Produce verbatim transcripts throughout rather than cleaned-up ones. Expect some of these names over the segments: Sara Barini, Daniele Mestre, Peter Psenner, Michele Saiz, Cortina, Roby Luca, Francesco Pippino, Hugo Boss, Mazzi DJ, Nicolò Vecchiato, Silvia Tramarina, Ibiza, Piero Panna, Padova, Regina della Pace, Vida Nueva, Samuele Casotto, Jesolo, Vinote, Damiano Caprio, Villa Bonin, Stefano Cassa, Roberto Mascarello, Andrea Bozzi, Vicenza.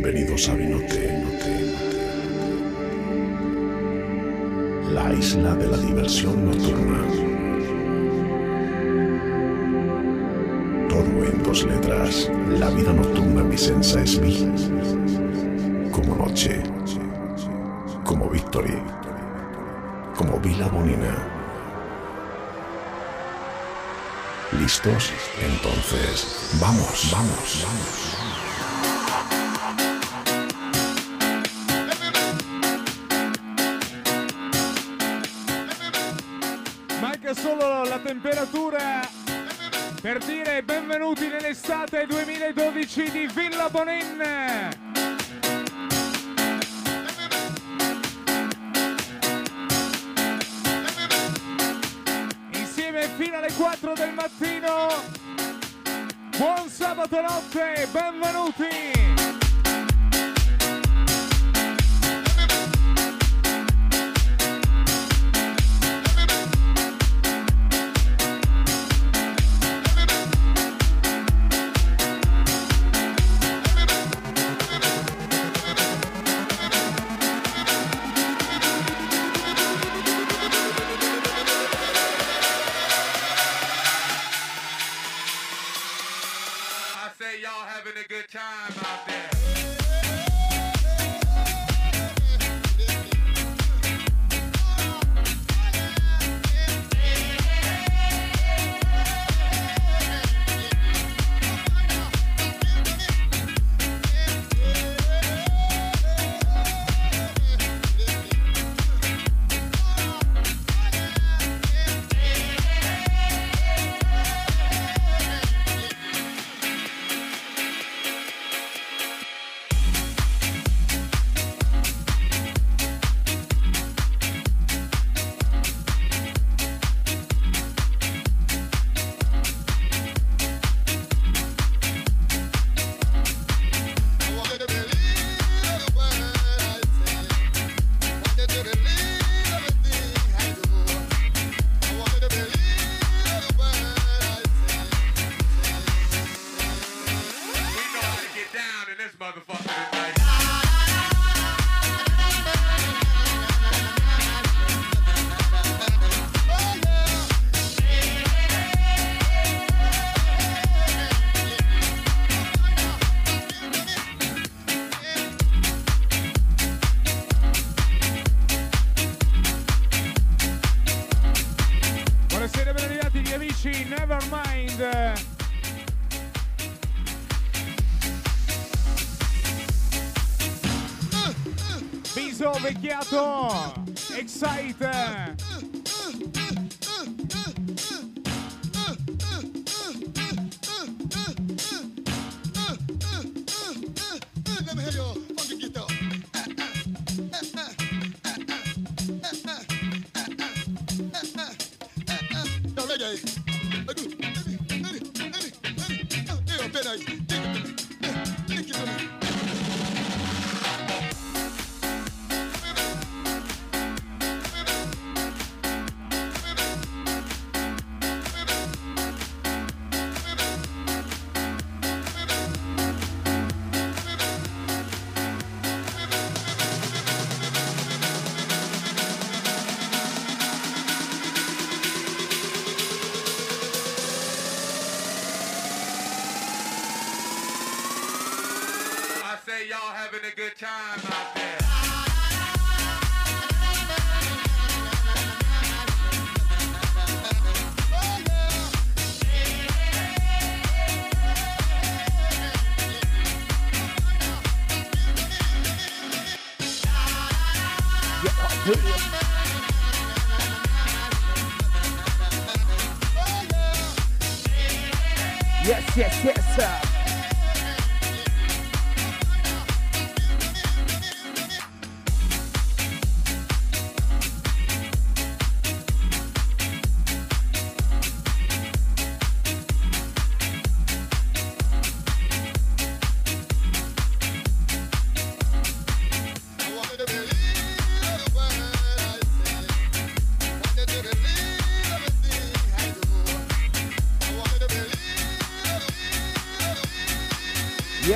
Bienvenidos a Vinote, la isla de la diversión nocturna. Todo en dos letras. La vida nocturna vicenza es vi, como noche, como victory, como Villa Bonina. ¿Listos? Entonces, vamos, vamos, vamos. Solo la temperatura per dire benvenuti nell'estate duemiladodici di Villa Bonin. Insieme fino alle quattro del mattino. Buon sabato notte, benvenuti. Excite!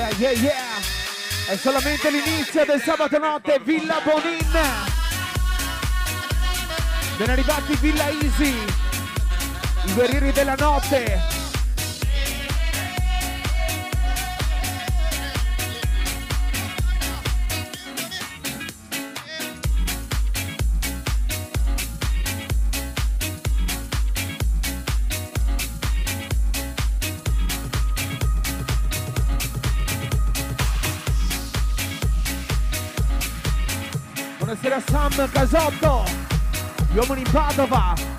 Yeah, yeah, yeah. È solamente l'inizio del sabato notte, Villa Bonin. Ben arrivati Villa Easy, i guerrieri della notte. Buonasera Sam Casotto, gli uomini in Padova.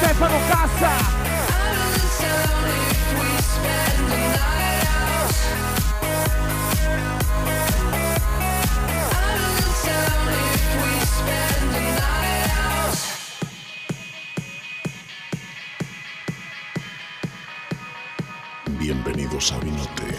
Stefano Cassa, bienvenidos a Vinote.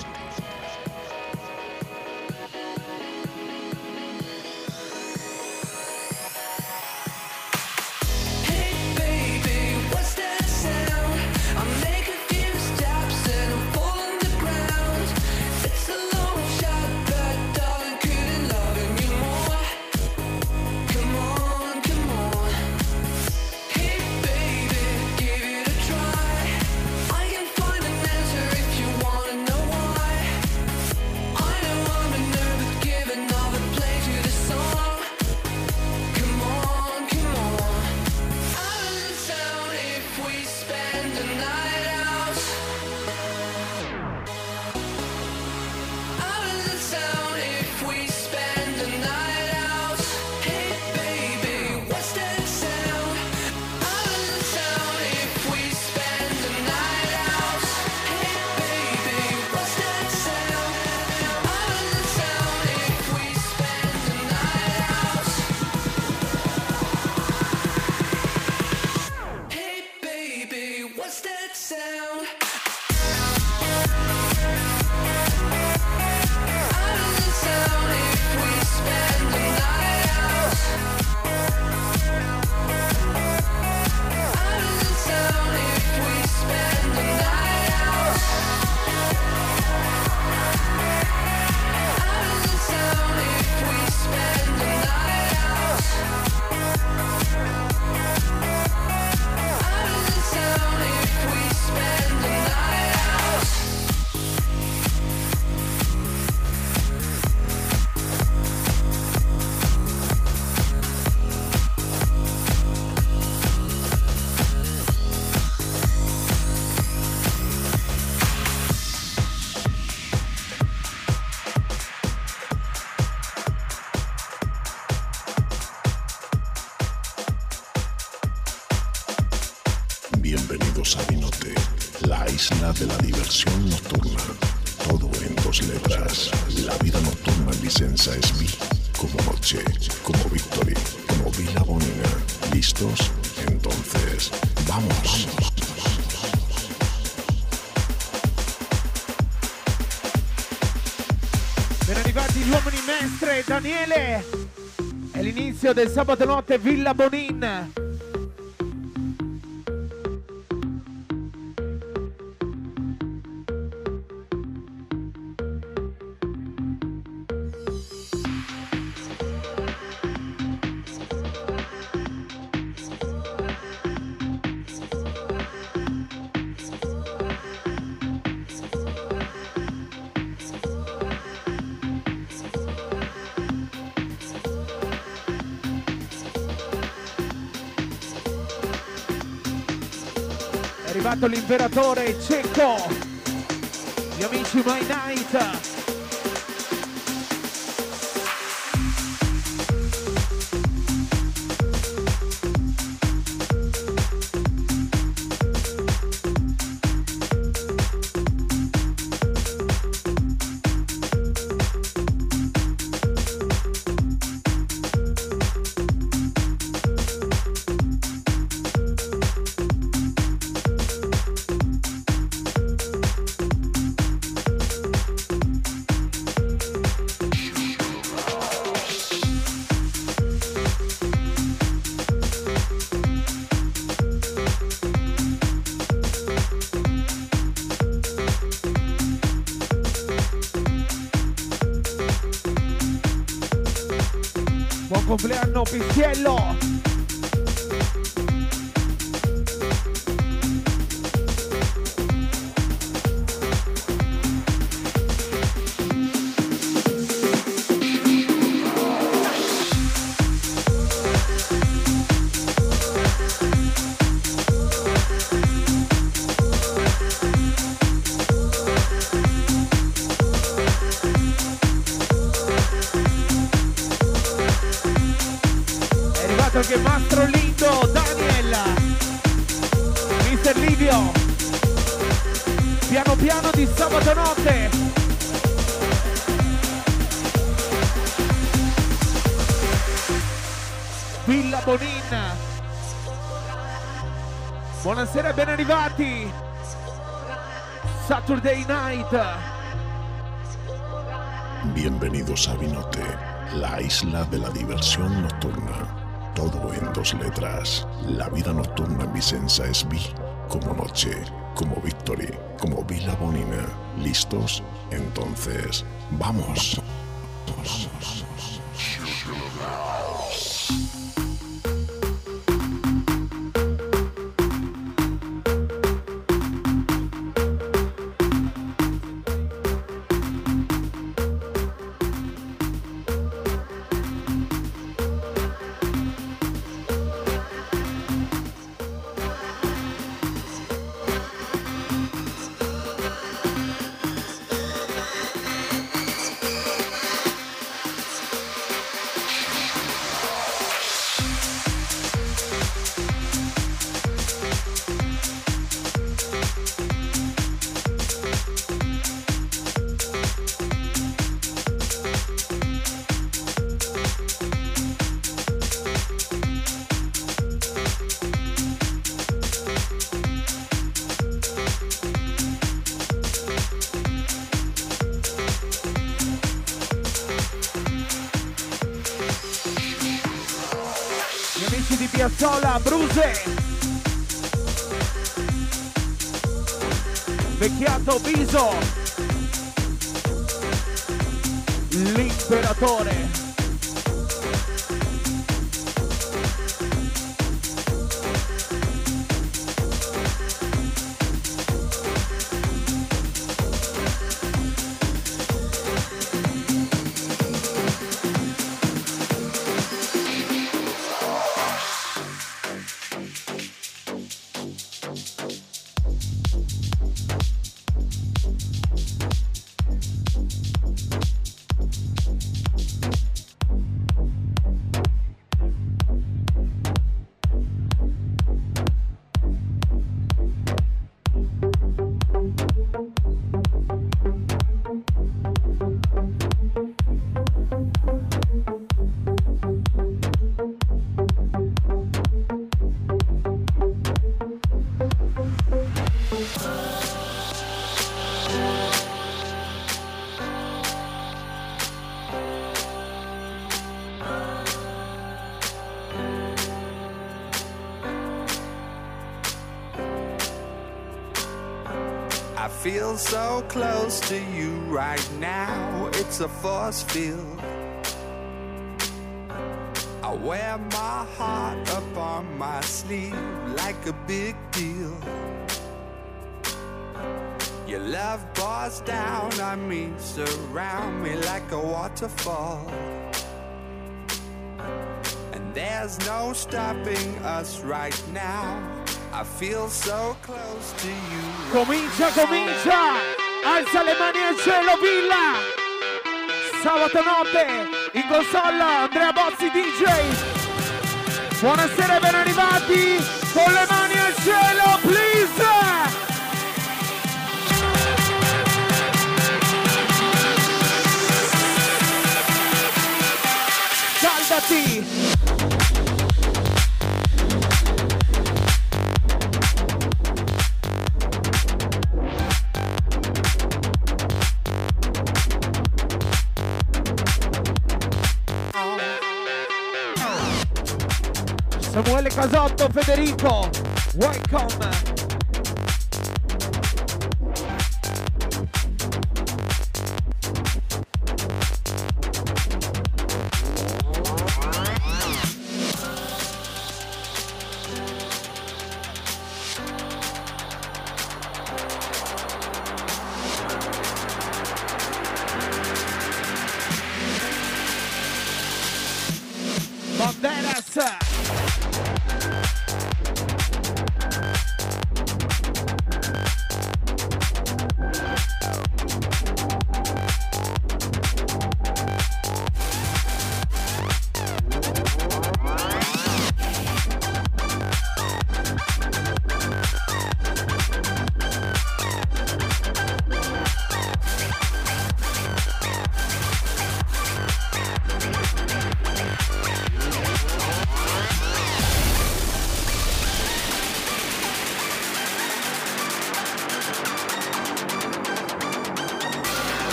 Ciudad de la diversión nocturna, todo en dos letras. La vida nocturna en Vicenza es vi, como noche, como victory, como Villa Bonina. ¿Listos? Entonces, ¡vamos! Ben arrivati gli uomini mestre, Daniele! È l'inizio del sabato notte Villa Bonin. L'imperatore Cecco, gli amici My Night. Compleanno Pizziello! Buonasera e ben arrivati! Saturday Night! Bienvenidos a Vinote, la isla de la diversión nocturna. Todo en dos letras. La vida nocturna en Vicenza es vi, como noche, como victory, como Villa Bonina. ¿Listos? Entonces, ¡vamos! Piazzola, Bruse, Vecchiato, Viso, l'imperatore. feel so close to you right now. It's a force field. I wear my heart up on my sleeve like a big deal. Your love pours down on me, surround me like a waterfall. And there's no stopping us right now. I feel so close to you. Comincia, comincia! Alza le mani al cielo, Villa! Sabato notte, in console, Andrea Bozzi D J. Buonasera e ben arrivati! Con le mani al cielo, please! Saldati! Samuele Casotto, Federico, welcome! Banderas!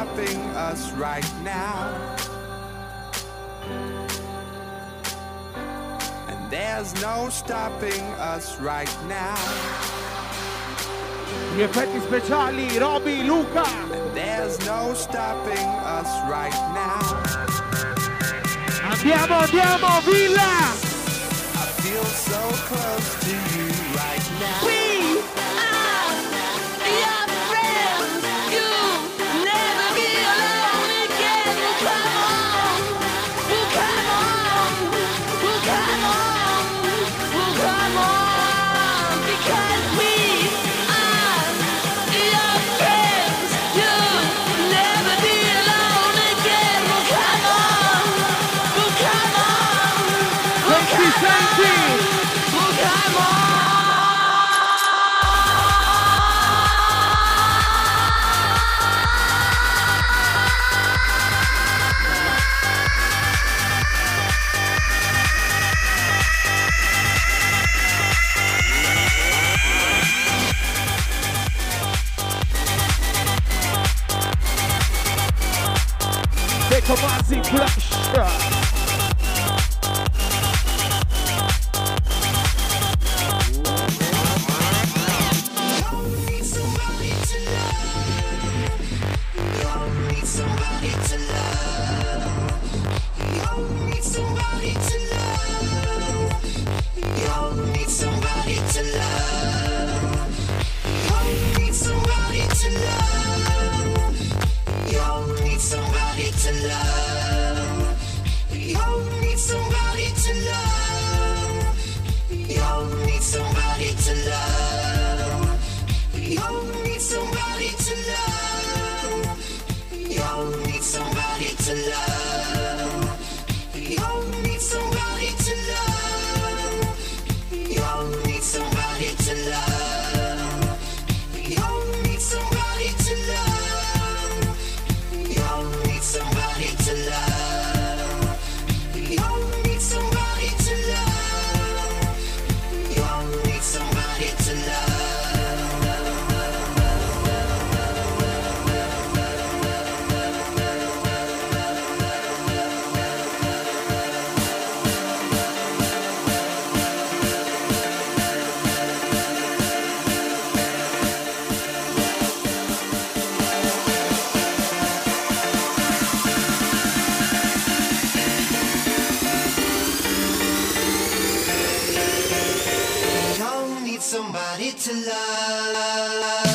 Stopping us right now, and there's no stopping us right now. Gli effetti speciali, Roby Luca. And there's no stopping us right now. Andiamo, andiamo, Villa. I feel so close to you right now. We are. Mazzi Flash. Somebody to somebody to love.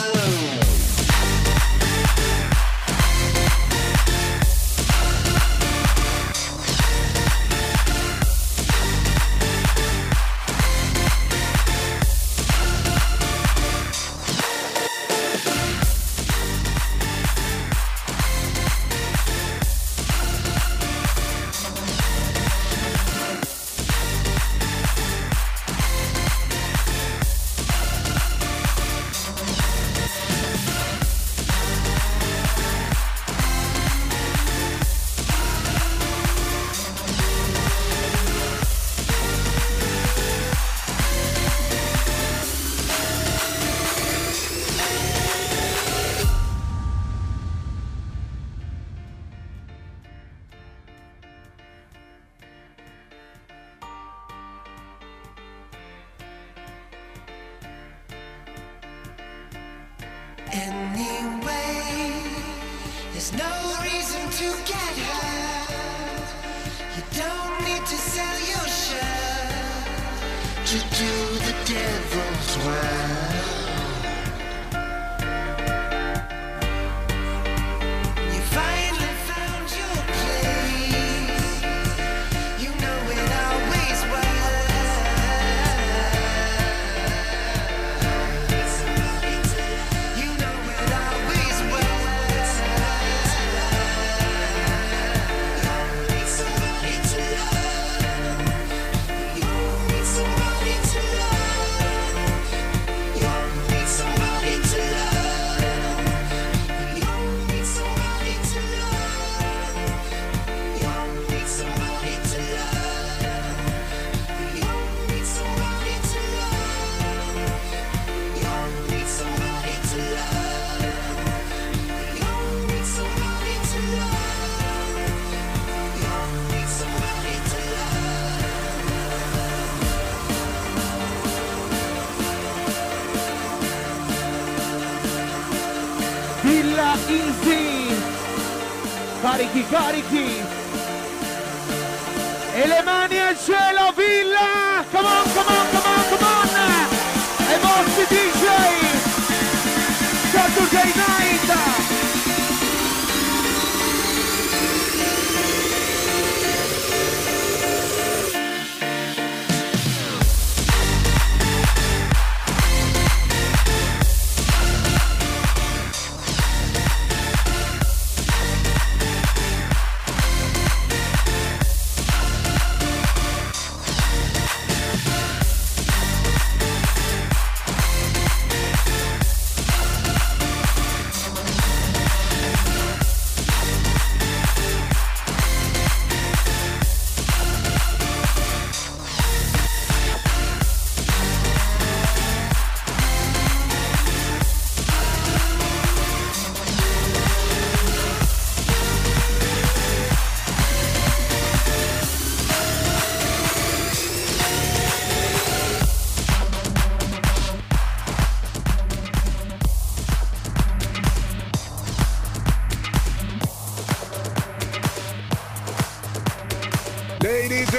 Carichi, carichi! E le mani al cielo, Villa! Come on, come on, come on, come on! E Mazzi D J! Saturday Night!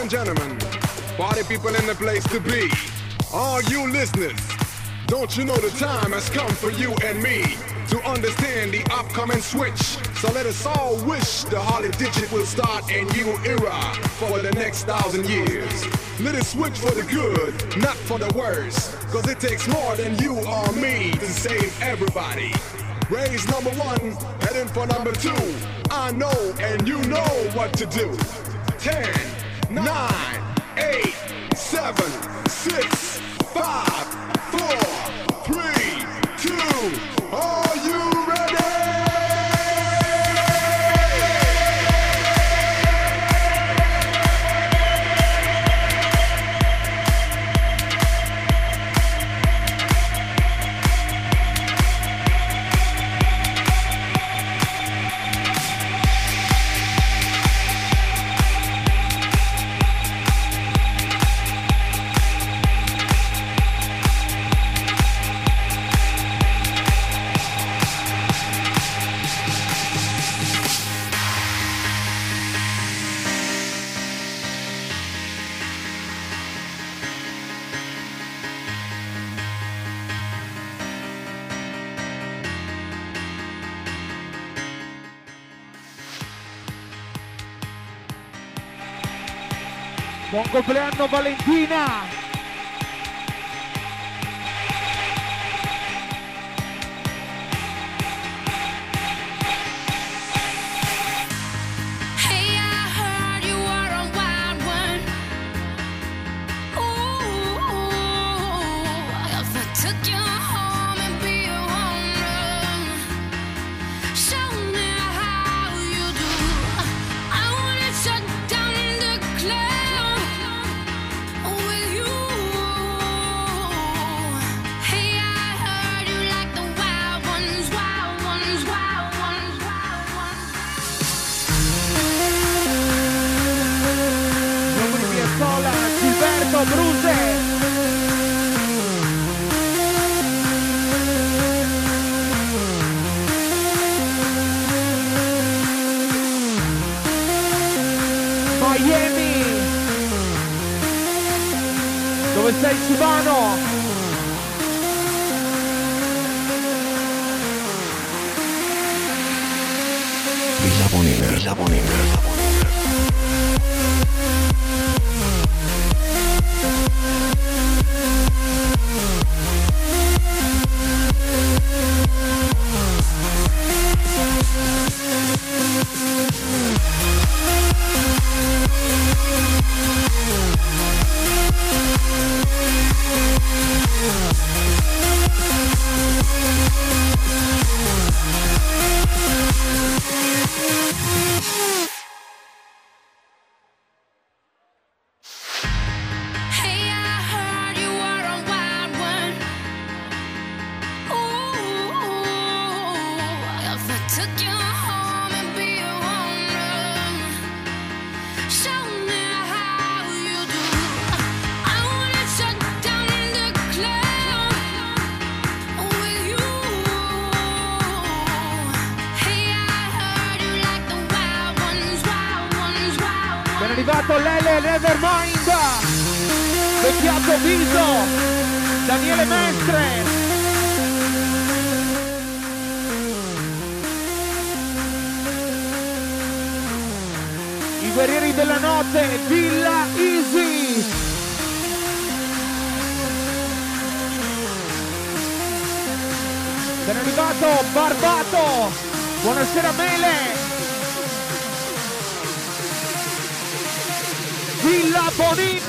Gentlemen, party people in the place to be. All you listeners, don't you know the time has come for you and me to understand the upcoming switch? So let us all wish the Harley Digit will start a new era for the next thousand years. Let us switch for the good, not for the worse, cause it takes more than you or me to save everybody. Raise number one, heading for number two. I know and you know what to do. Ten. Nine, eight, seven, six, five, four, three, two, are you ready? Buon compleanno Valentina! Daniele Mestre, i guerrieri della notte, Villa Easy, ben arrivato Barbato, buonasera Mele, Villa Bonin.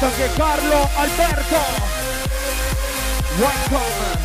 Anche Carlo Alberto, welcome.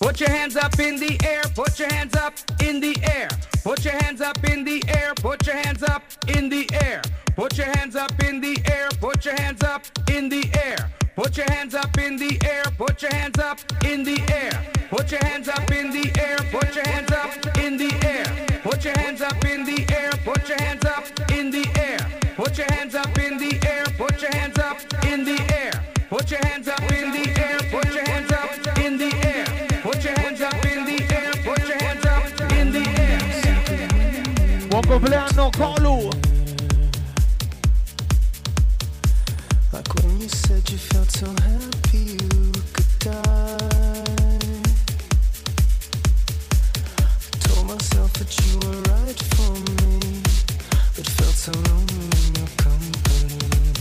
Put your hands up in the air, put your hands up in the air. Put your hands up in the air, put your hands up in the air. Put your hands up in the air, put your hands up in the air. Put your hands up in the air, put your hands up in the air. Put your hands up in the air, put your hands up in the air. Put your hands up in the air, put your hands up in the air. Put your hands up in the air, put your hands up in the air. Put your hands up in the air, put your hands up in the air. Put your hands up in the air, put your hands up in the air. Buon compleanno Colu! Like when you said you felt so happy you could die, I told myself that you were right for me, but felt so lonely in your company.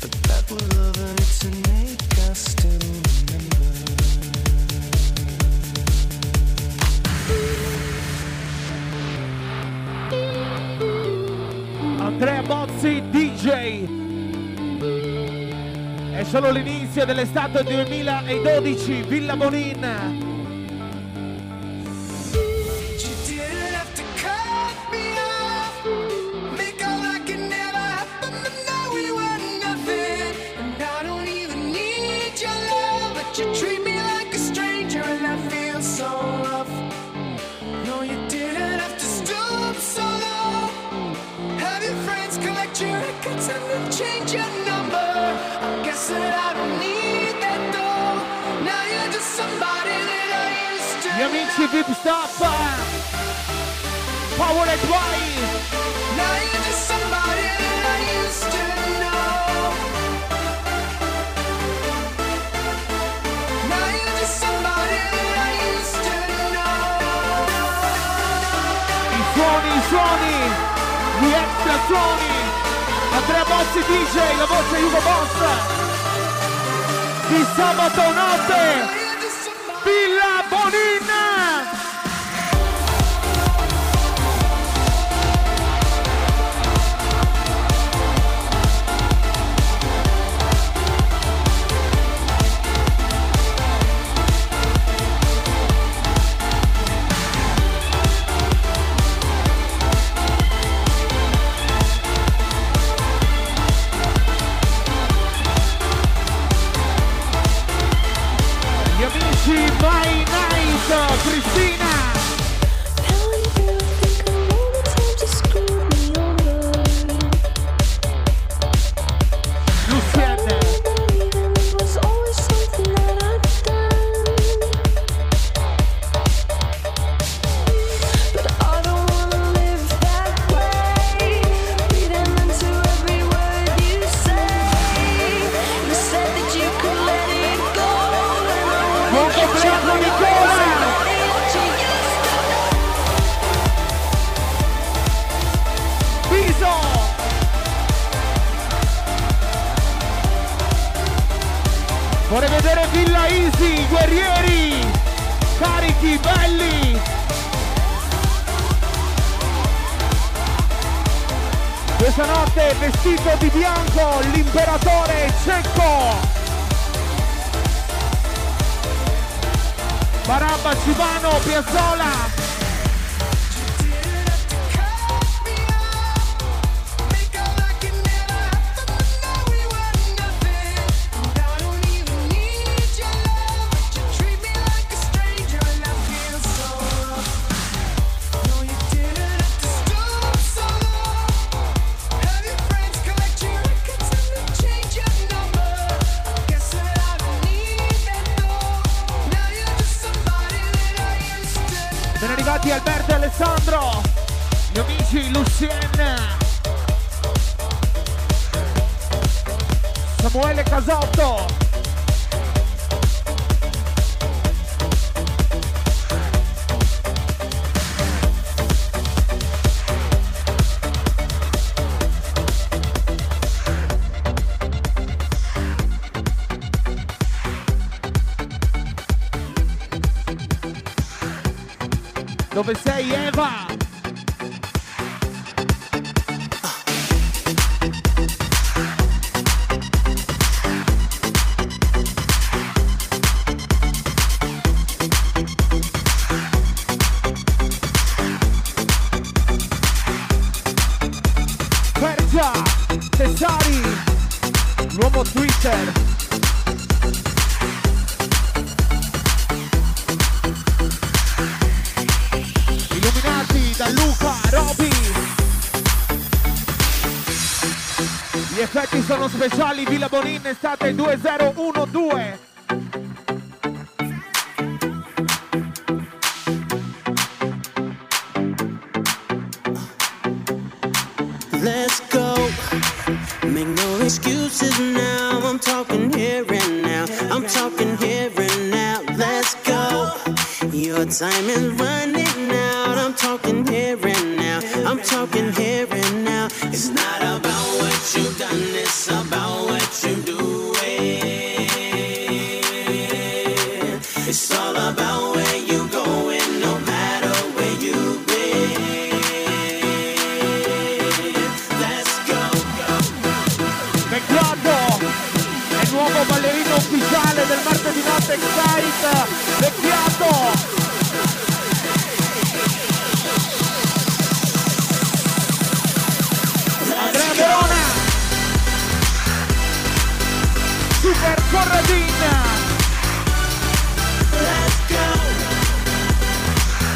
But that was love and it's an ache I still remember. Mazzi D J. È solo l'inizio dell'estate duemiladodici, Villa Bonin. Amici Deep Stop Power and Wine, i suoni, i suoni, gli extra suoni. Andrea Bozzi D J, la voce Hugo Boss di sabato notte. Villa Bonin! Vorrei vedere Villa Easy, guerrieri, carichi, belli. Questa notte vestito di bianco, l'imperatore cieco. Barabba, Civano, Piazzola. Alberto e Alessandro, gli amici Lucien, Samuele Casotto, dove sei Eva? Pergia, Cesari, l'uomo Twitter. Da Luca, Roby. Gli effetti sono speciali, Villa Bonin estate duemiladodici. Let's go. Make no excuses now. I'm talking here and now. I'm talking here and now. Let's go. Your time is running now. I'm talking here and now. I'm talking here and now. It's not about what you've done, it's about what you do. It's all about where you're going, no matter where you've been. Let's go. Corradina. Let's go.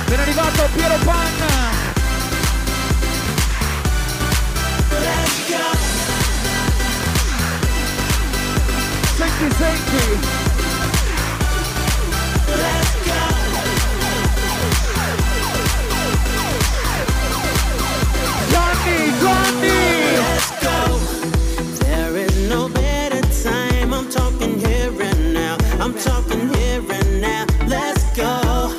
Ben arrivato Piero Panna. Let's go. Senti, senti. Let's go. Johnny, Johnny. Let's go. There is no better time. I'm talking here and now. I'm talking here and now. Let's go.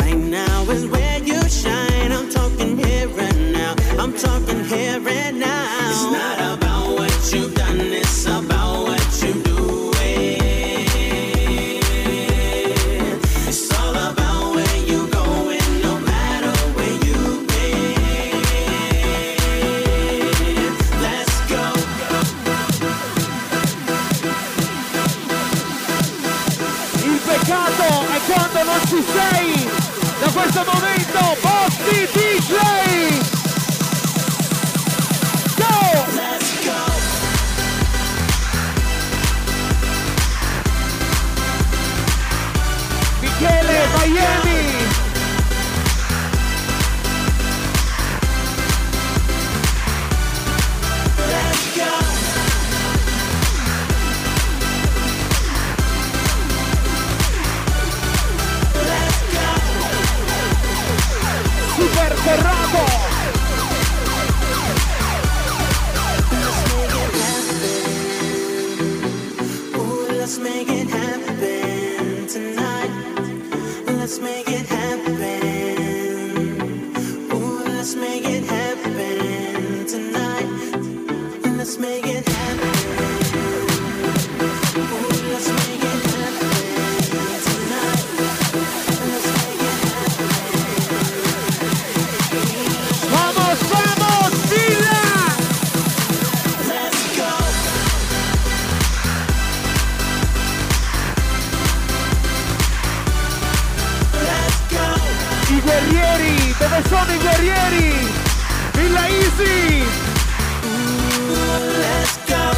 Right now is where you shine. I'm talking here and now. I'm talking here and now. It's not about what you've done. It's about what you do. Non ci sei, da questo momento Bozzi D J. Go! Let's go! Michele Miami. Let's go! Super Ferrato. Let's make it happen. Ooh, let's make it happen tonight. Let's make it happen. Ooh, let's make it happen tonight. Let's make it happen. Ooh, let's make it happen tonight. Let's make it happen. Guerrieri, dove sono i guerrieri? Villa Easy! Ooh, let's go!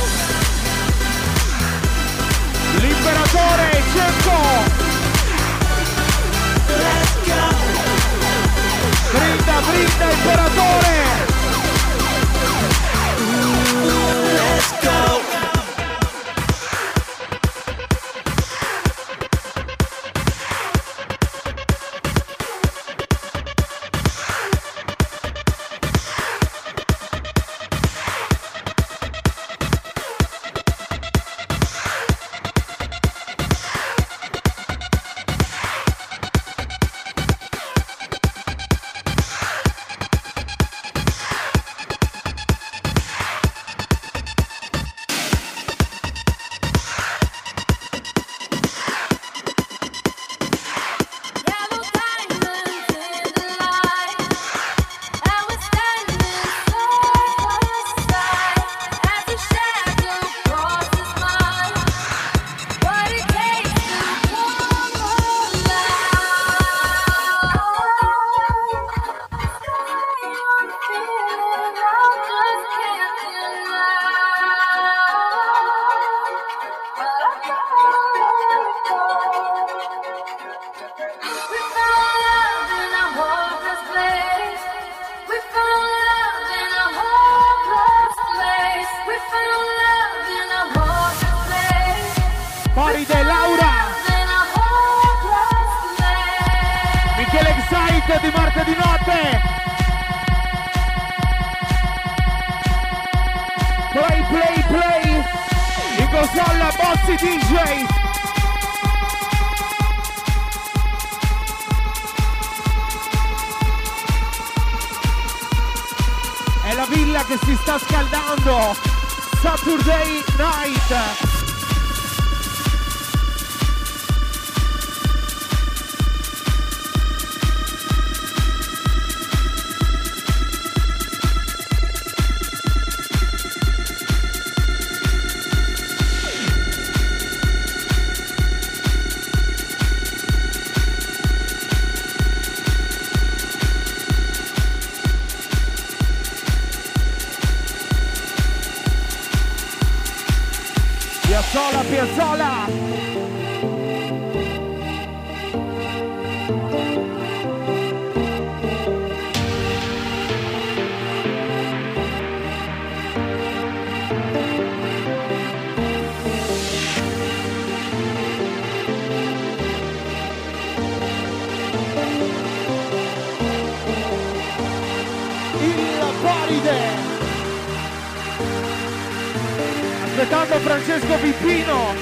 L'imperatore cieco! Let's go! Brinda, brinda, imperatore! Ooh, let's go! Piazzola, Piazzola! Aspettando Francesco Pippino,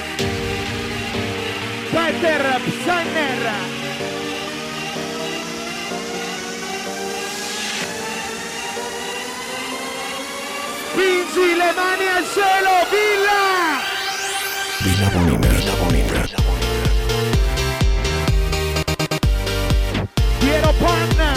Peter Psenner. Spingi le mani al cielo, Villa! Villa Bonin, Villa Bonin, Villa Bonin. Piero Panna.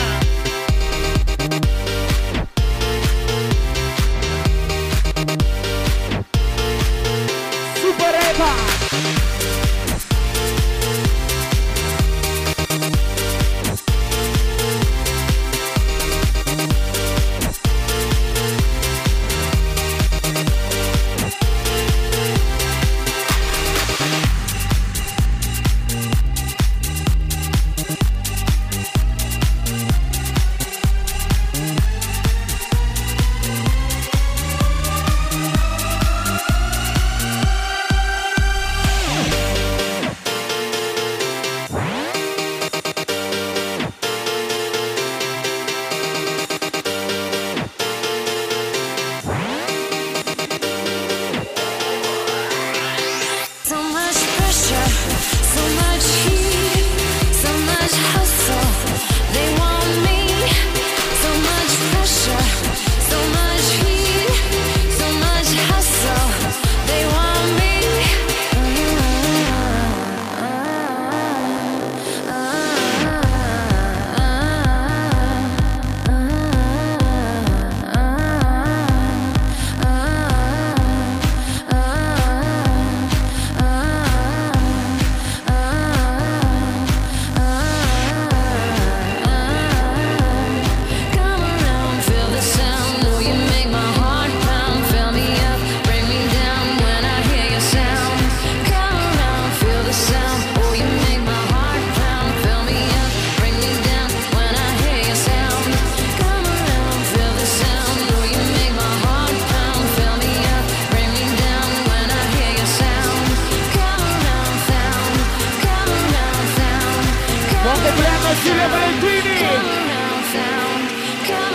Now, now, now, now, now, now, now.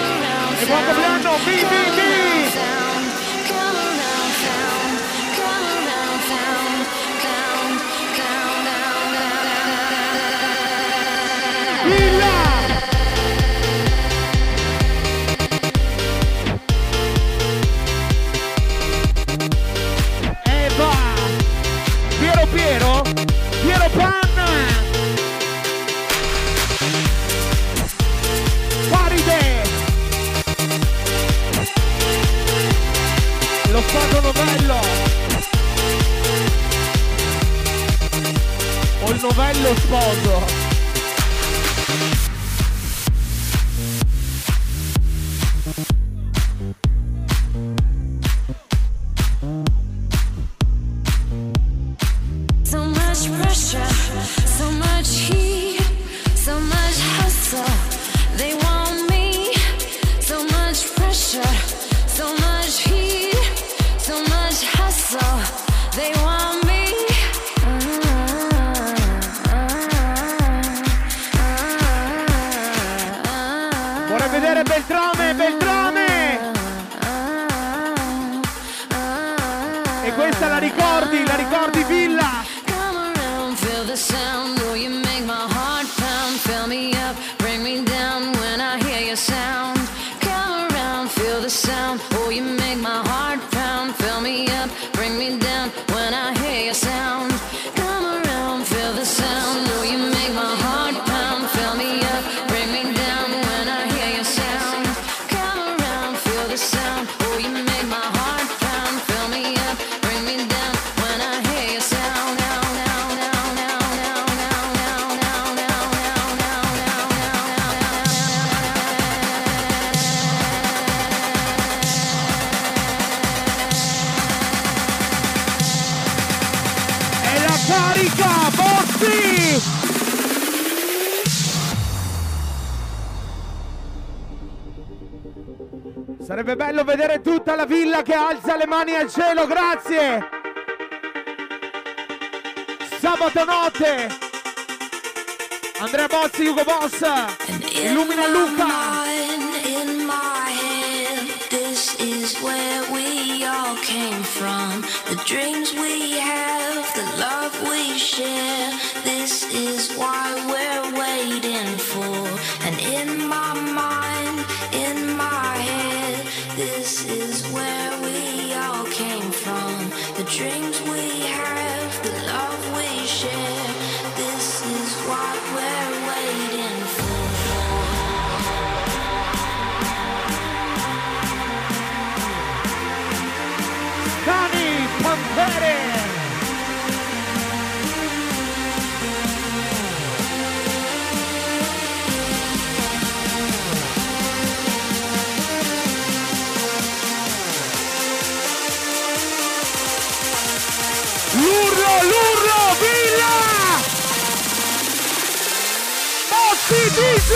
Andrea Bozzi! Sarebbe bello vedere tutta la villa che alza le mani al cielo, grazie! Sabato notte! Andrea Bozzi, Hugo Boss! Illumina Luca! In my hand, this is where we all came from. The dreams we have, the love we share. This is why we're waiting for. And in my mind, in my head, this is where we all came from. The dreams we have, the love we share. This is what we're waiting for. Cani Pampere! L'urlo, l'urlo, Villa! Mazzi D J!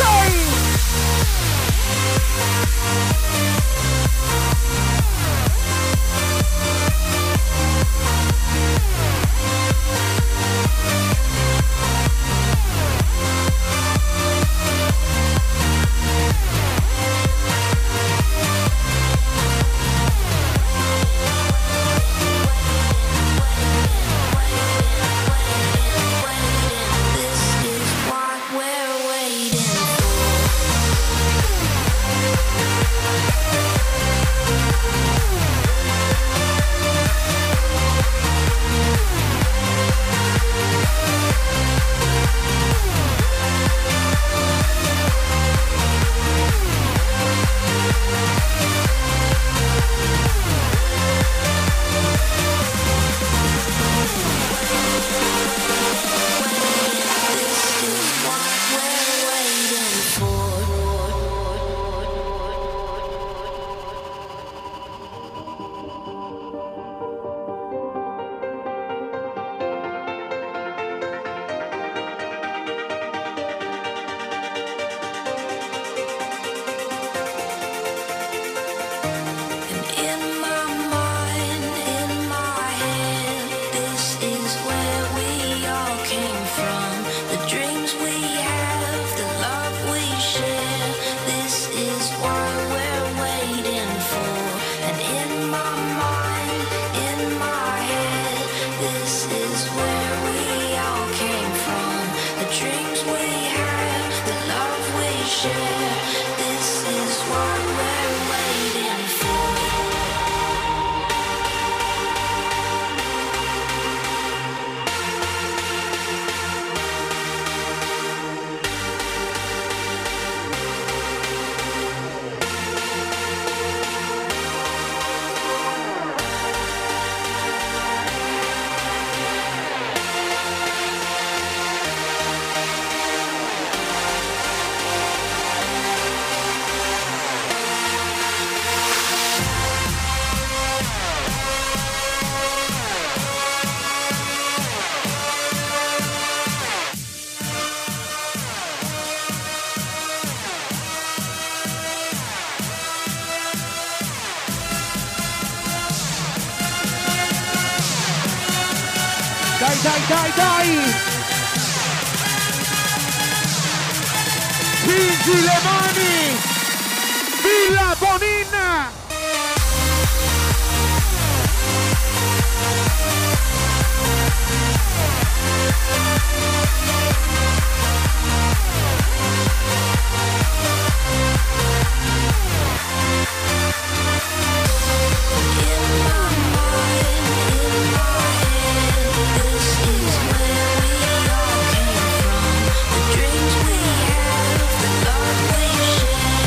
Dai, dai! Pingi le mani! Villa Bonin! Dreams we have, the love we share.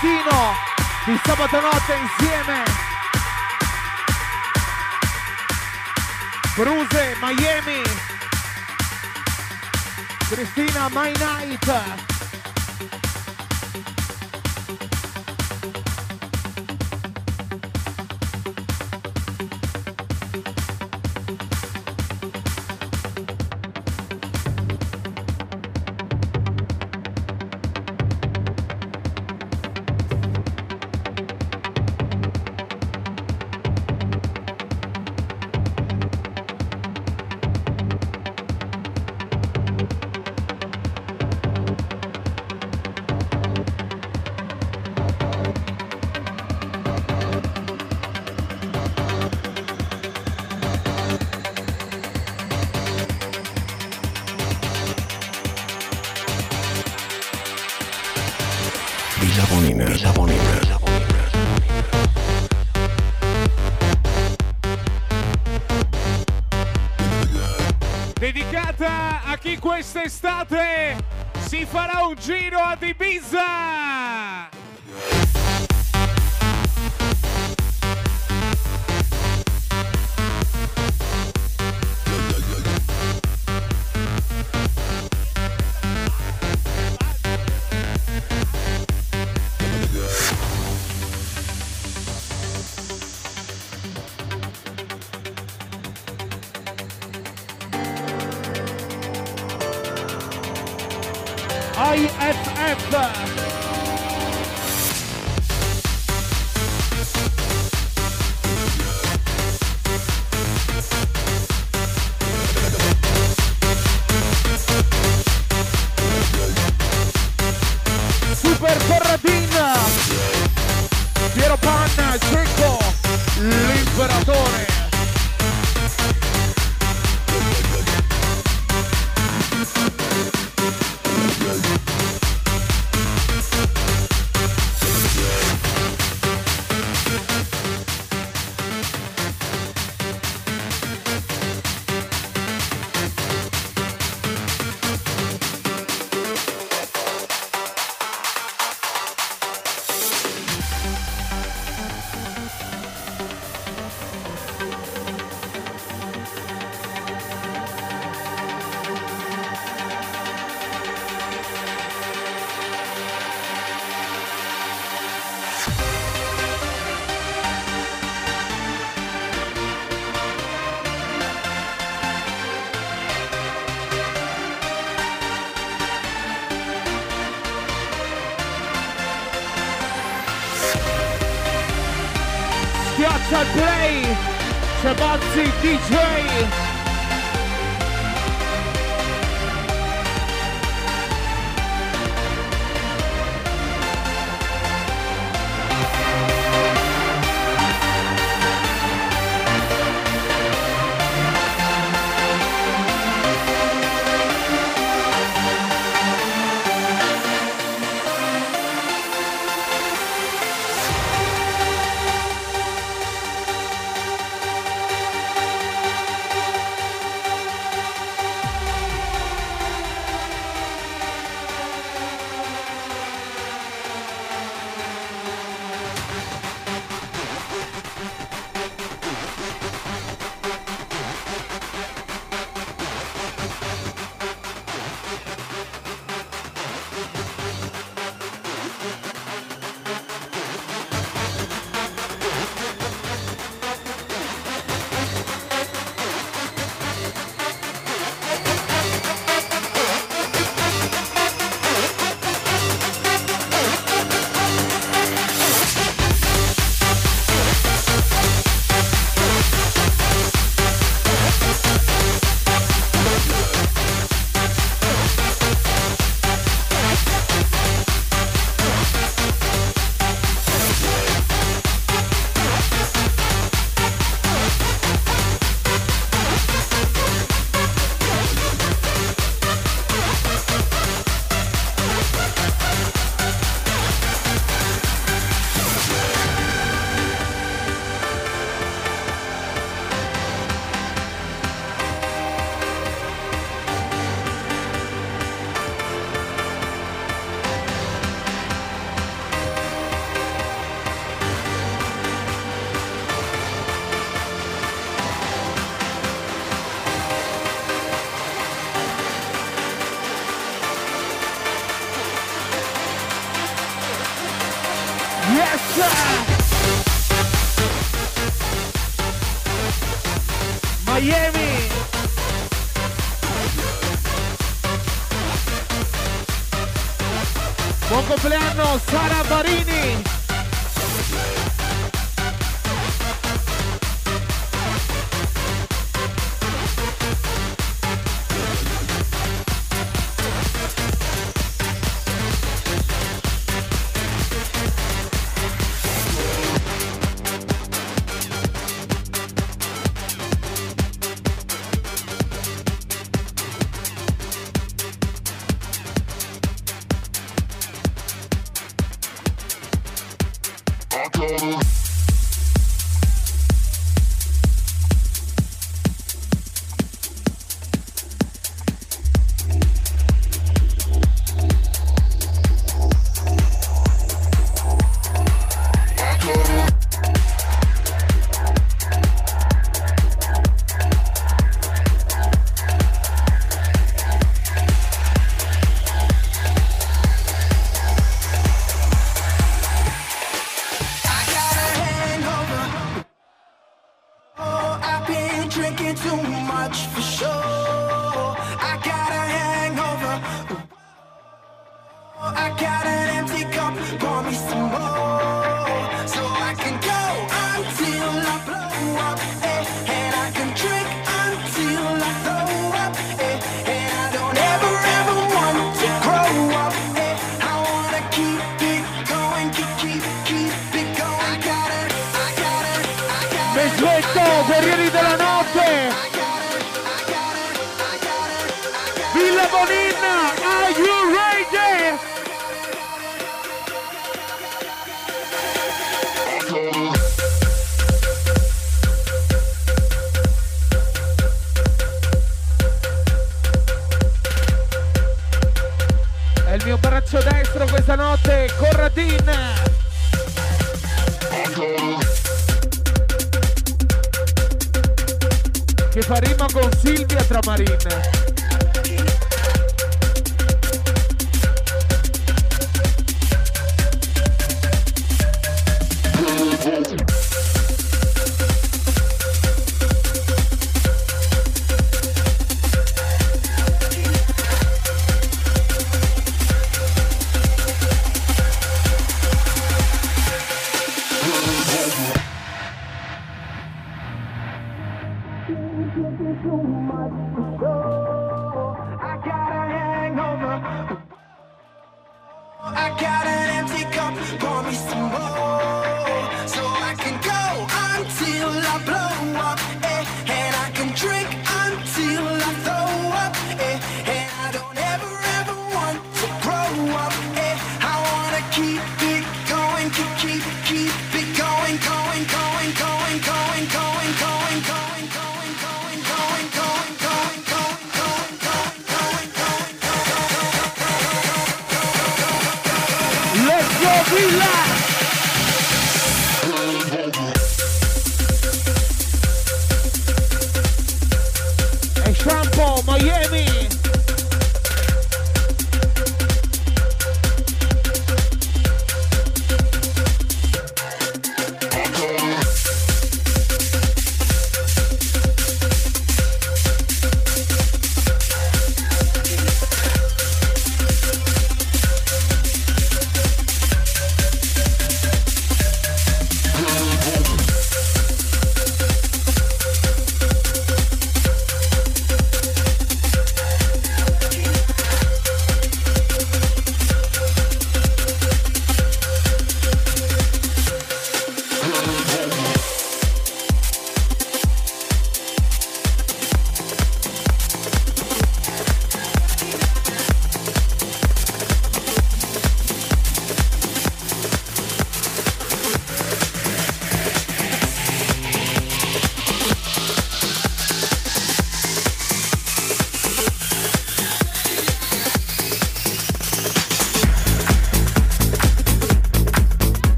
mattino di sabato notte insieme. Bruse, Miami, Cristina, My Night. Dedicata a chi quest'estate si farà un giro ad Ibiza. Piazza Play, c'è Mazzi D J. Miami. Buon compleanno Sara Barini.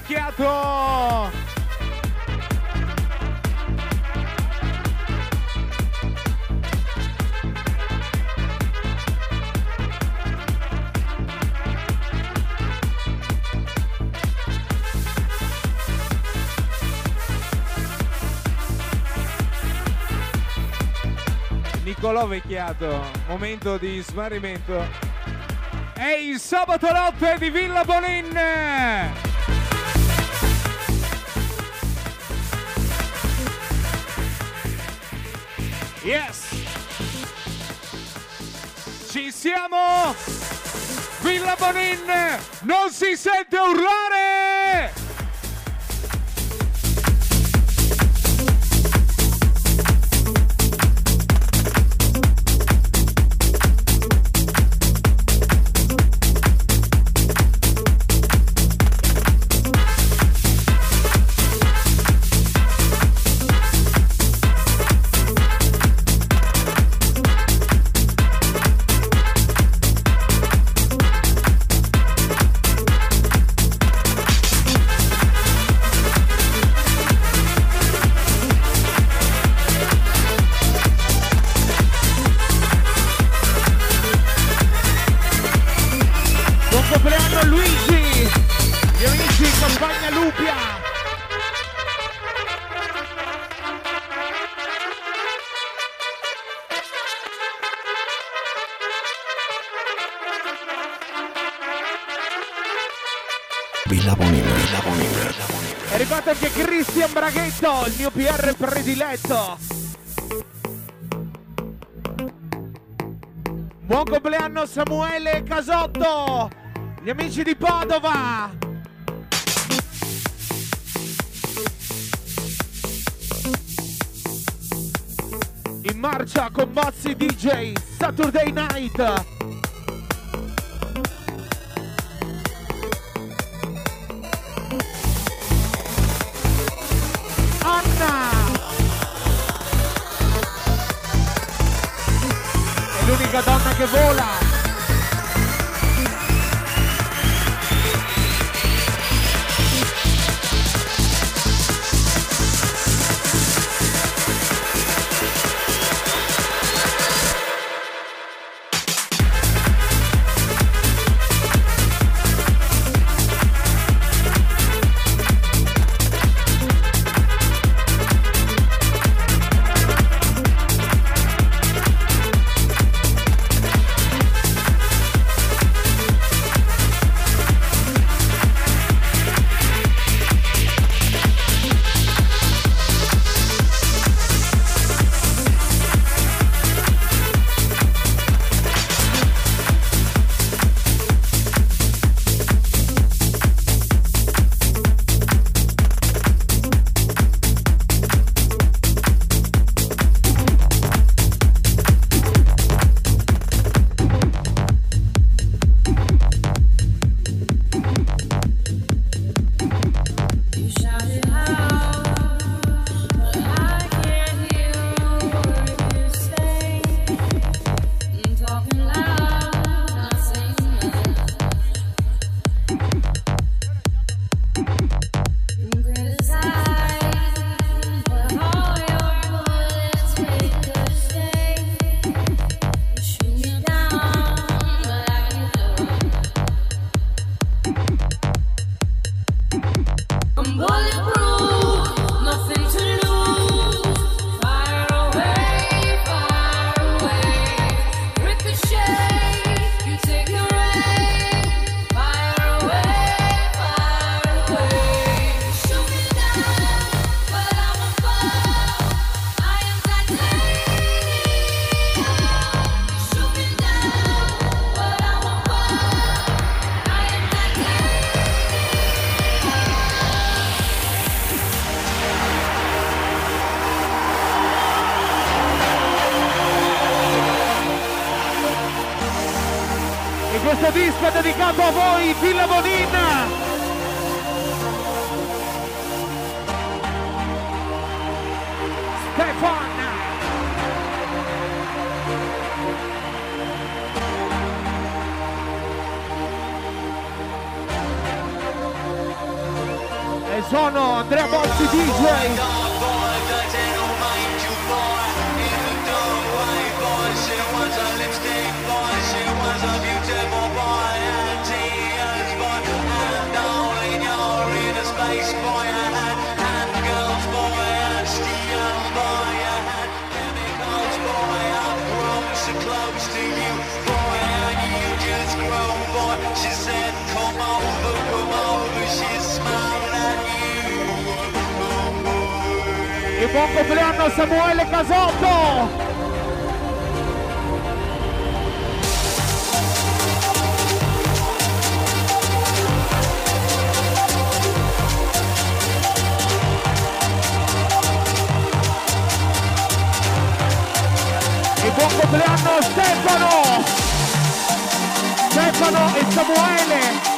invecchiato! Nicolò Vecchiato, momento di smarrimento. È il sabato notte di Villa Bonin. Yes! Ci siamo! Villa Bonin non si sente urlare! Braghetto, il mio P R prediletto. Buon compleanno Samuele Casotto, gli amici di Padova. In marcia con Mazzi D J, Saturday Night. Donna che vola. nonno Andrea Bozzi D J. E buon compleanno Samuele Casotto! E buon compleanno Stefano! Stefano e Samuele!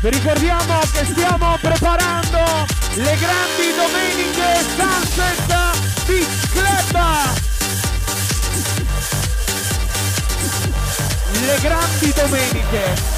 Vi ricordiamo che stiamo preparando le grandi domeniche Sunset Beach Club! Le grandi domeniche!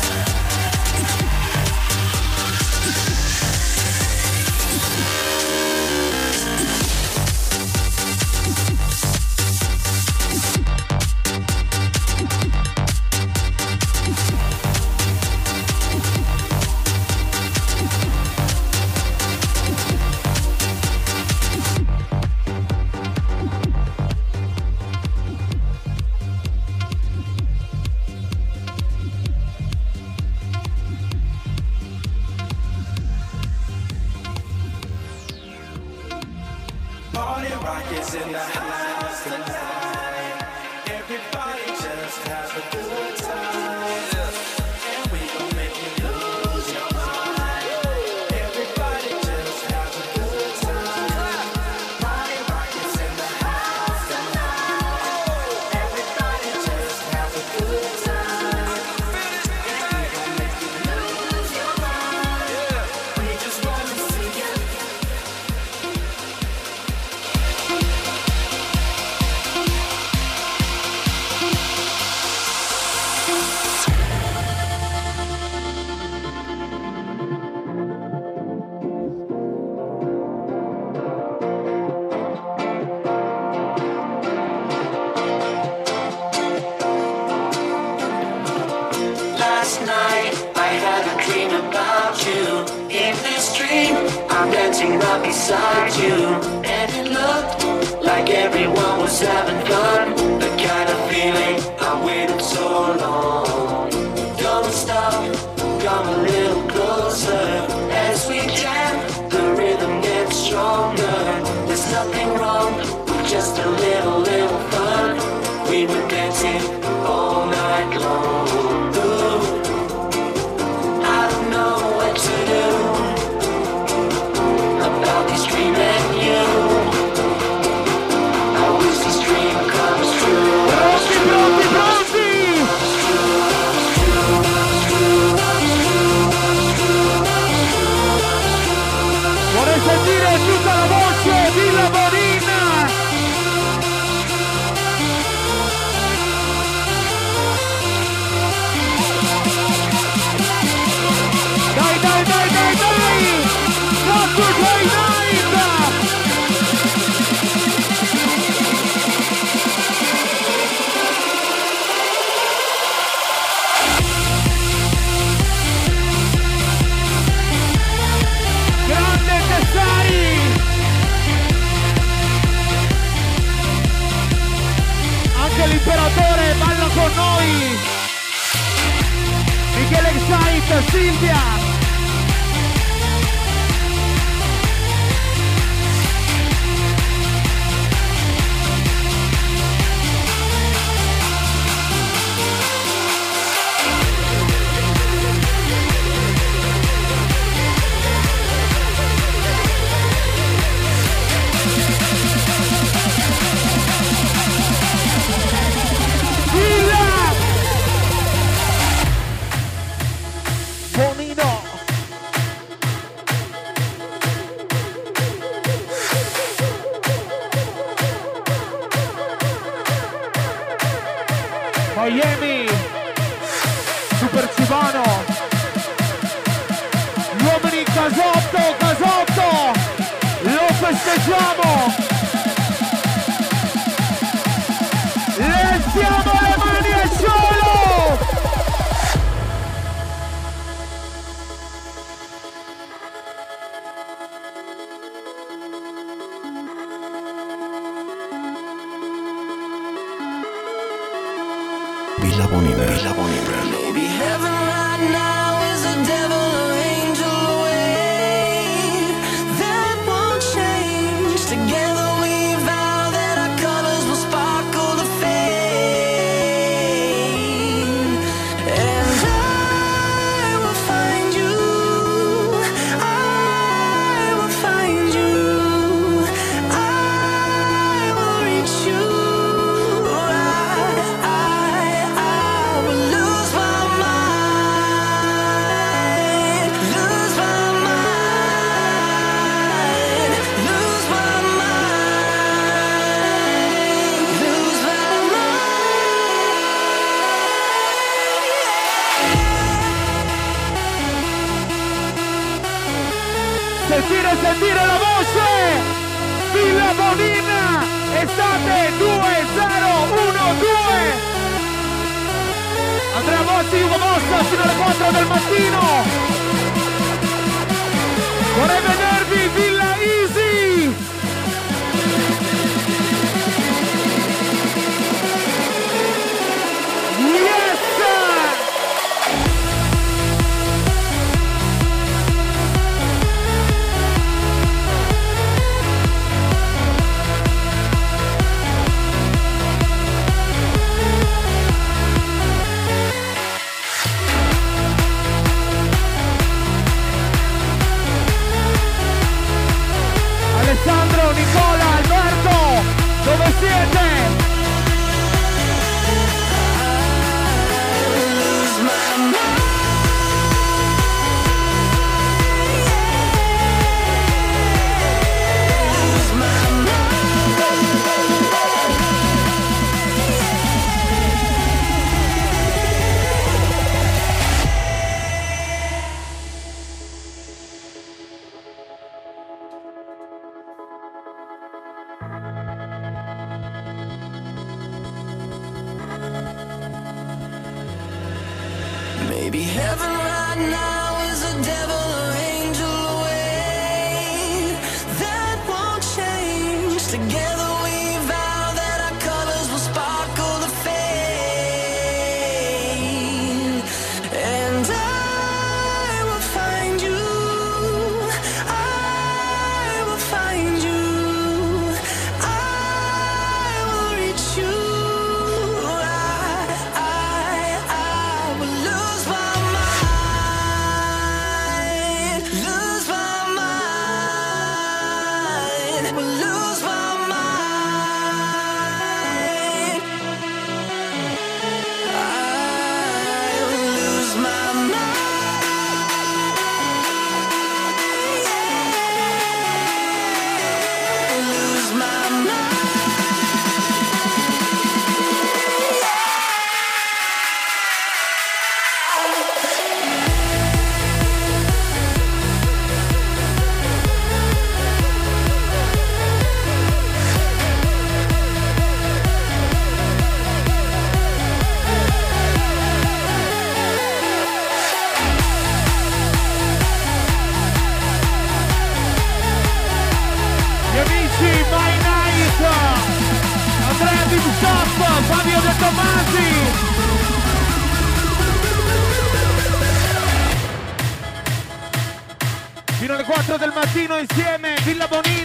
Michele Saiz, Silvia Villa Oyemi, Super Cibano, gli uomini Casotto, Casotto, lo festeggiamo, lesiamo le mani al cielo! Villa Bonin, Villa Bonin. Sentire la voce Villa Bonin, estate due zero uno due. Andrea Bozzi, Hugo Boss fino alle quattro del mattino. Vorrei vedervi Villa Easy. Yes! Alessandro, Nicola, Alberto, dove siete? Insieme Villa Bonin,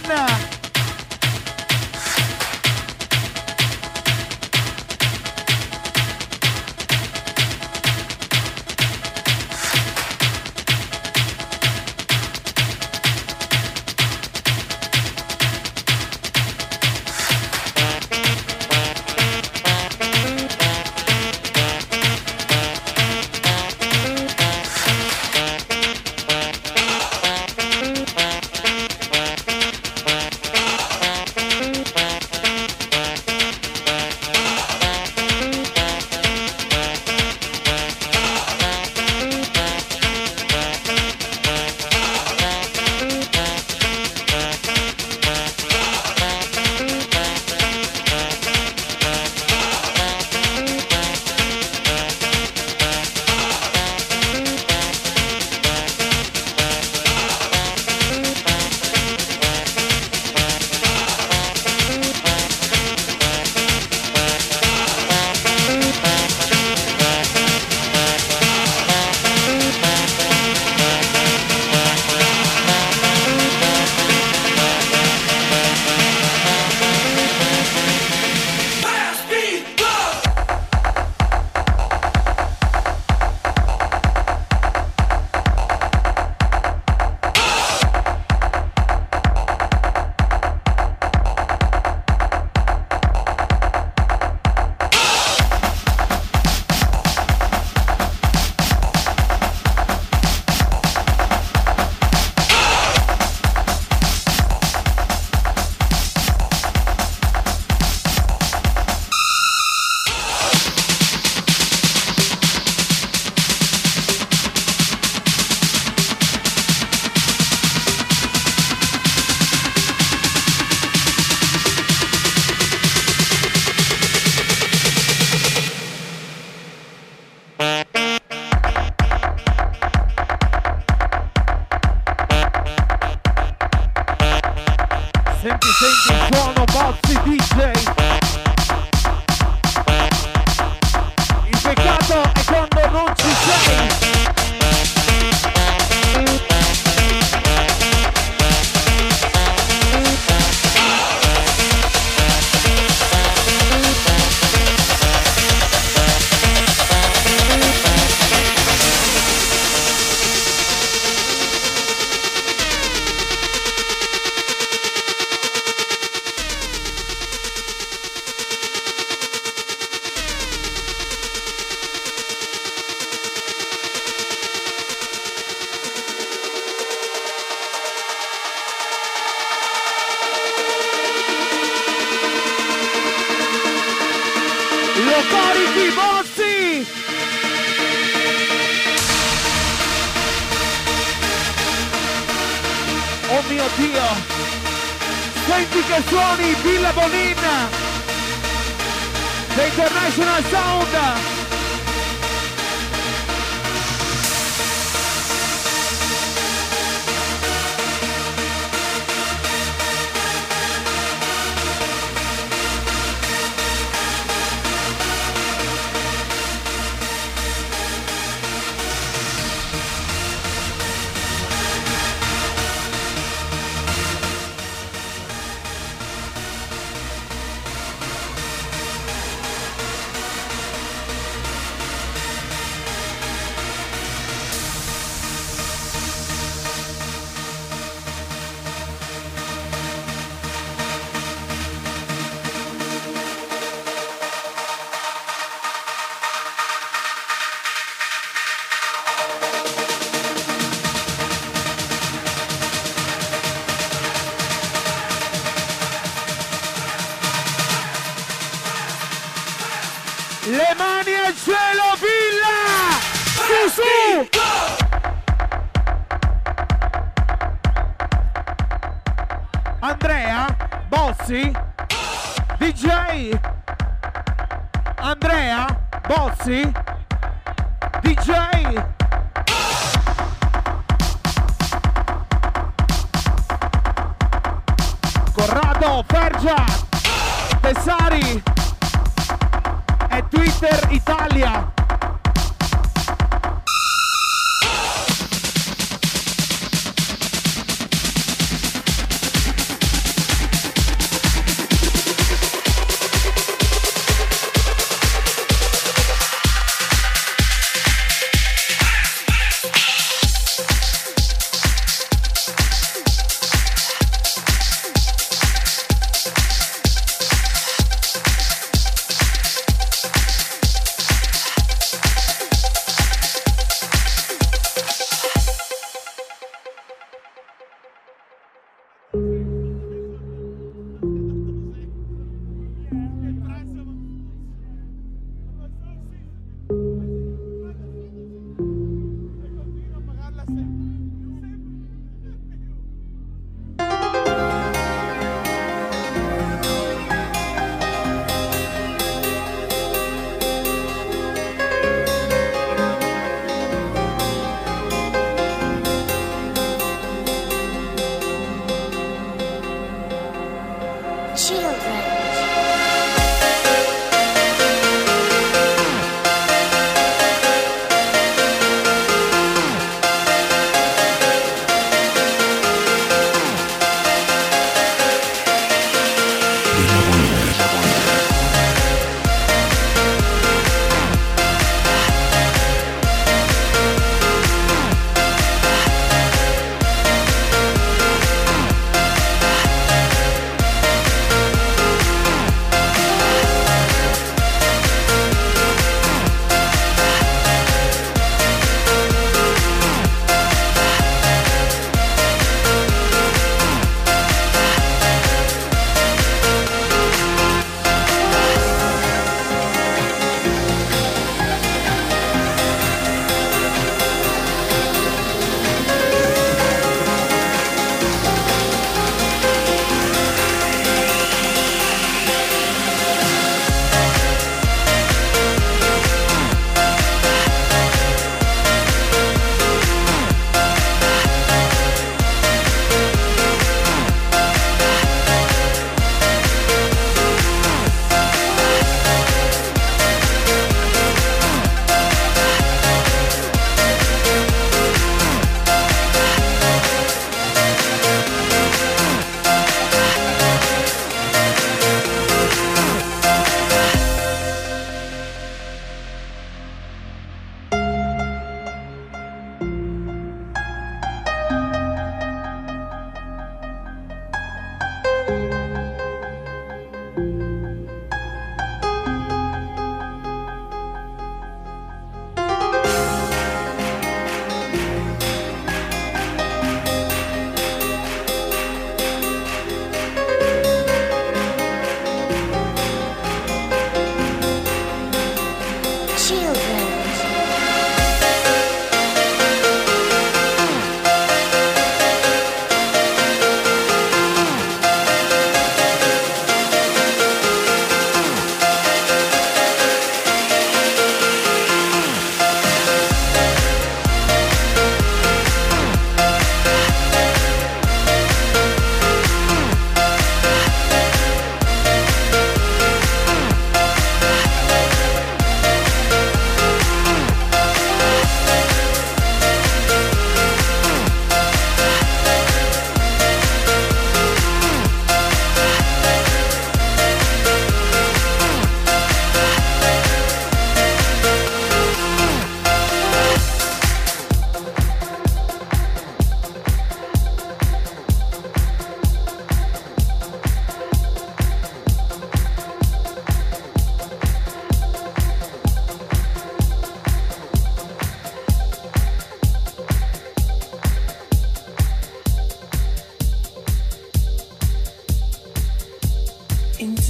senti il suono Mazzi D J. Il peccato è quando non ci sei. Senti che suoni Villa Bonin, The International Sound. Le mani al cielo, Villa! Su, su! Andrea Bozzi D J. Andrea Bozzi D J. Corrado, Fergia, Tessari e Twitter Italia.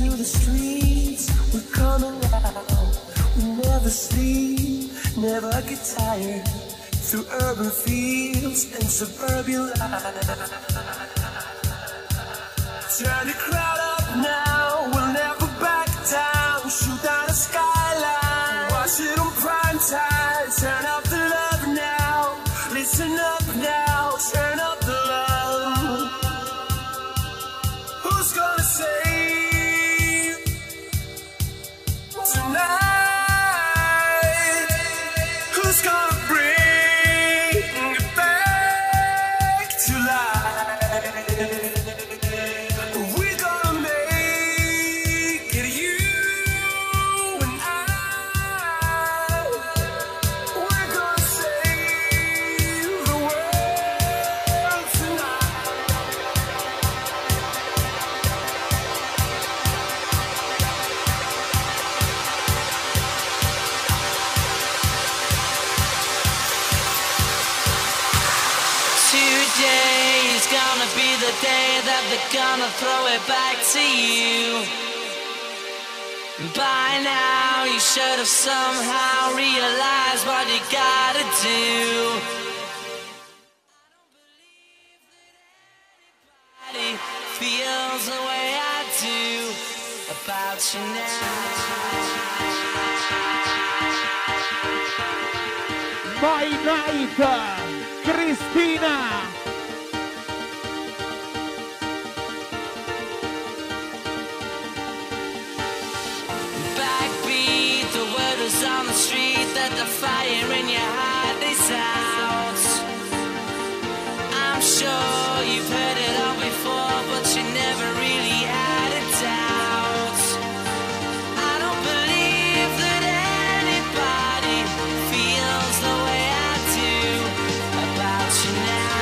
to the streets, we're coming out. We never sleep, never get tired. Through urban fields and suburban life. Turn the crowd up now, we'll never back down. Shoot down the skyline, watch it on prime time. Turn up the love now, listen up now. Turn up the love. Who's gonna save tonight? Who's gonna throw it back to you. By now you should have somehow realized what you gotta do. I don't believe that anybody feels the way I do about you now. By night, Cristina. On the street that the fire in your heart is out. I'm sure you've heard it all before, but you never really had a doubt. I don't believe that anybody feels the way I do about you now.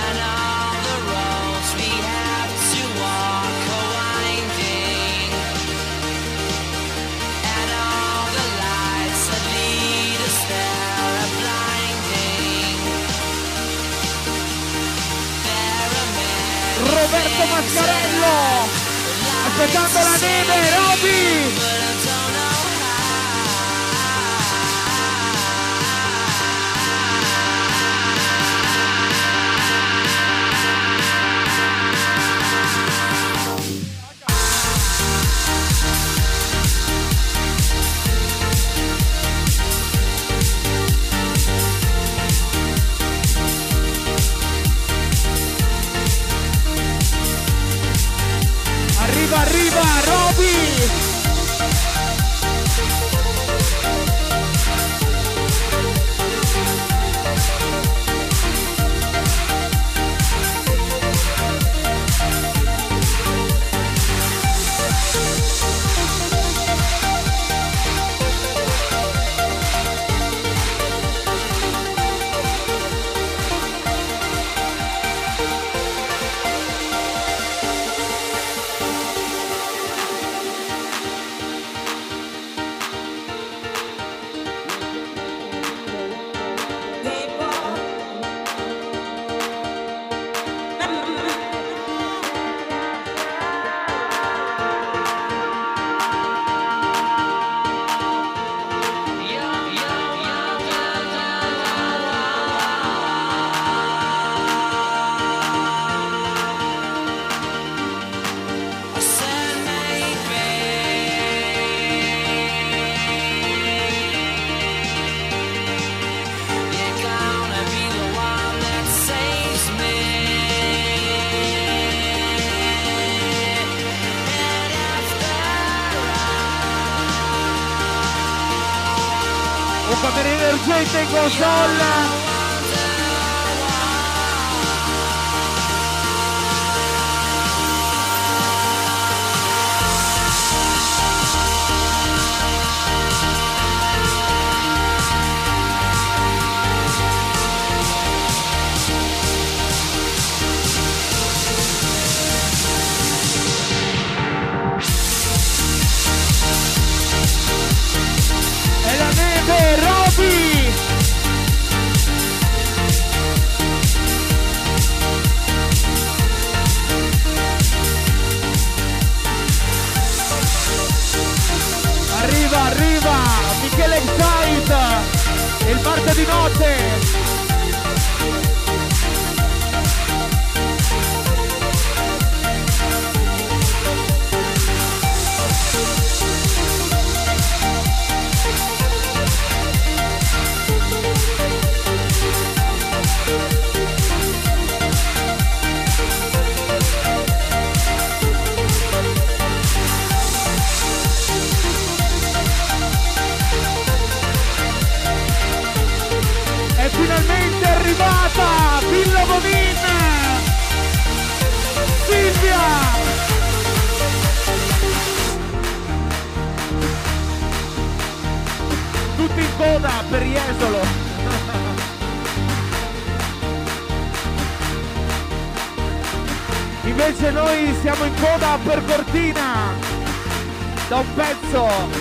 And all the roads we have to walk are winding. Roberto Mascarello, aspettando la neve, Roby! Arriva Roby! Gente console e la neve Roby. parte di notte. Villa Bonin, Silvia tutti in coda per Jesolo. Invece noi siamo in coda per Cortina da un pezzo.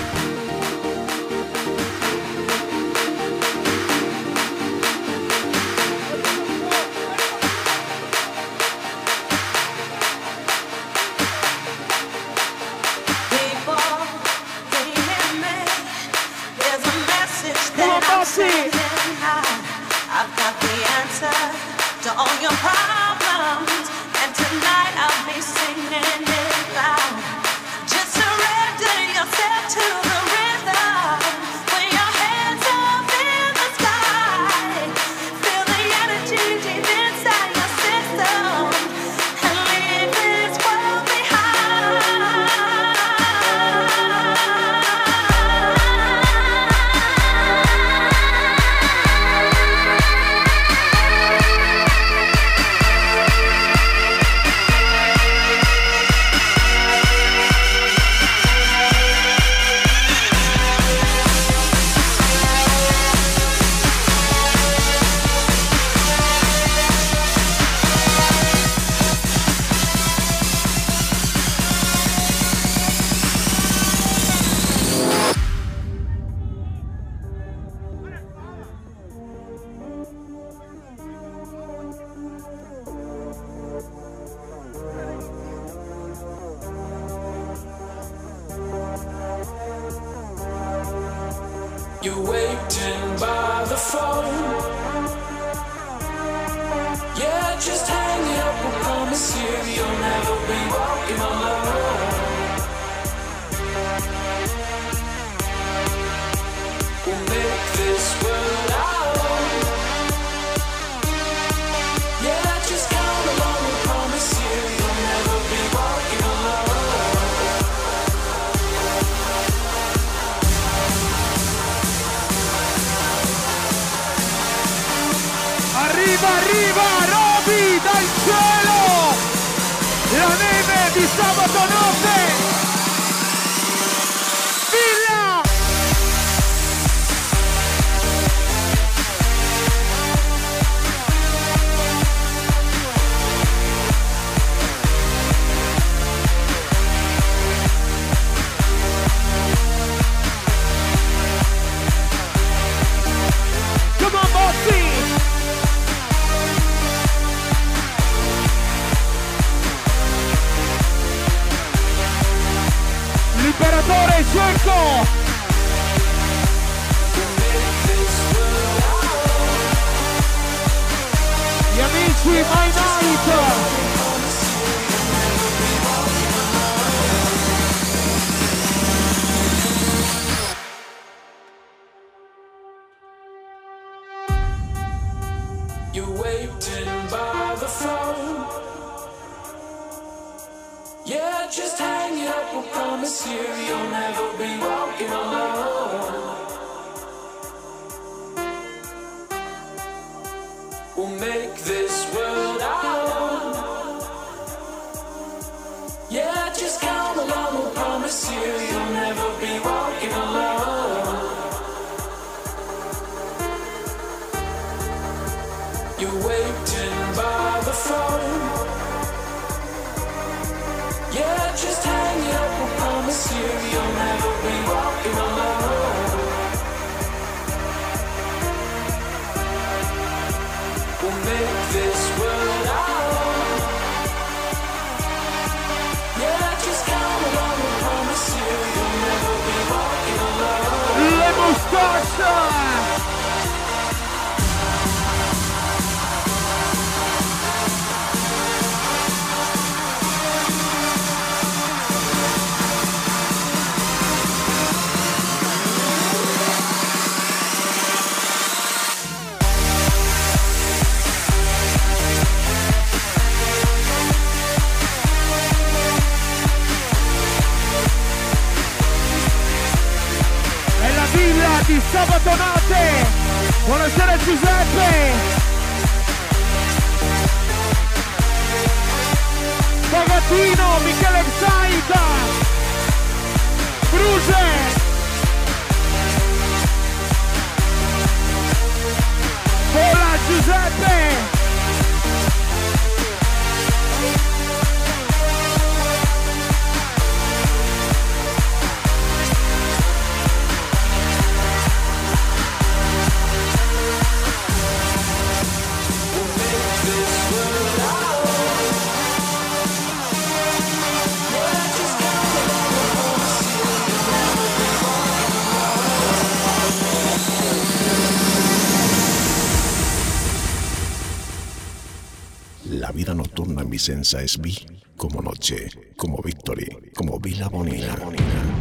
Le moustache! sabato notte. Buonasera Giuseppe. Pagatino, Michele Saiz. Bruce. Vola Giuseppe. La vida nocturna en Vicenza es vi, como noche, como victory, como Villa Bonin.